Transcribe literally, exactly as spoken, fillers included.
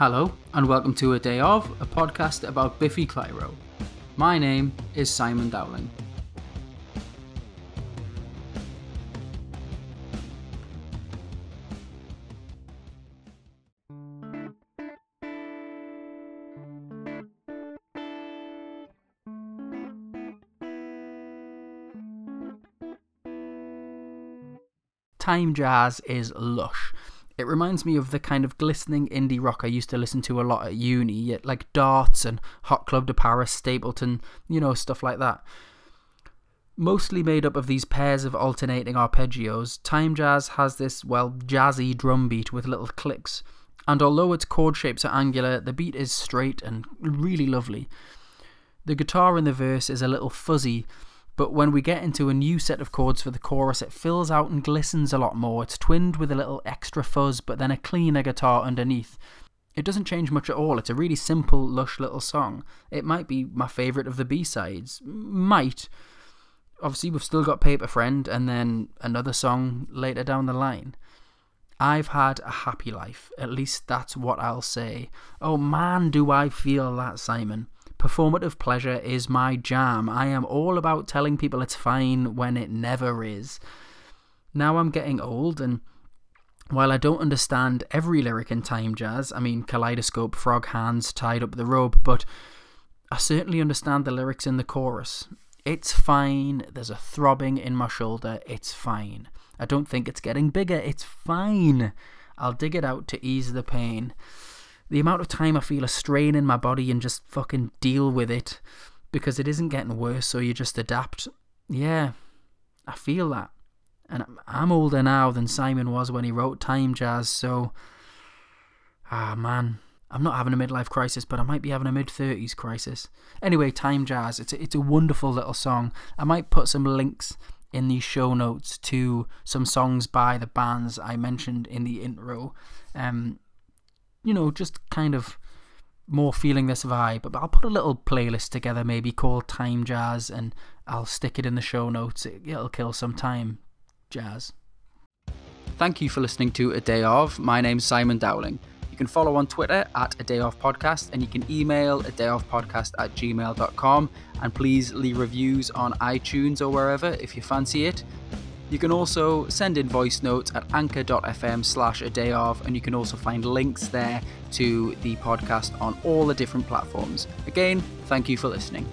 Hello, and welcome to A Day Of, a podcast about Biffy Clyro. My name is Simon Dowling. Time Jazz is lush. It reminds me of the kind of glistening indie rock I used to listen to a lot at uni, like Darts and Hot Club de Paris, Stapleton, you know, stuff like that. Mostly made up of these pairs of alternating arpeggios, Time Jazz has this, well, jazzy drum beat with little clicks, and although its chord shapes are angular, the beat is straight and really lovely. The guitar in the verse is a little fuzzy, but when we get into a new set of chords for the chorus, it fills out and glistens a lot more. It's twinned with a little extra fuzz, but then a cleaner guitar underneath. It doesn't change much at all. It's a really simple, lush little song. It might be my favourite of the B-sides. Might. Obviously, we've still got Paper Friend and then another song later down the line. I've had a happy life. At least that's what I'll say. Oh man, do I feel that, Simon. Performative pleasure is my jam. I am all about telling people it's fine when it never is. Now I'm getting old, and while I don't understand every lyric in Time Jazz, I mean kaleidoscope, frog hands, tied up the rope, but I certainly understand the lyrics in the chorus. It's fine, there's a throbbing in my shoulder, it's fine. I don't think it's getting bigger, it's fine. I'll dig it out to ease the pain. The amount of time I feel a strain in my body and just fucking deal with it because it isn't getting worse, so you just adapt. Yeah, I feel that. And I'm older now than Simon was when he wrote Time Jazz, so... Ah, man. I'm not having a midlife crisis, but I might be having a mid-thirties crisis. Anyway, Time Jazz, it's a, it's a wonderful little song. I might put some links in the show notes to some songs by the bands I mentioned in the intro. Um... You know, just kind of more feeling this vibe. But I'll put a little playlist together maybe called Time Jazz, and I'll stick it in the show notes. It'll kill some time, jazz. Thank you for listening to A Day Of. My name's Simon Dowling. You can follow on Twitter at A Day Of Podcast, and you can email a day off podcast at gmail dot com. And please leave reviews on iTunes or wherever if you fancy it. You can also send in voice notes at anchor.fm slash a day of, and you can also find links there to the podcast on all the different platforms. Again, thank you for listening.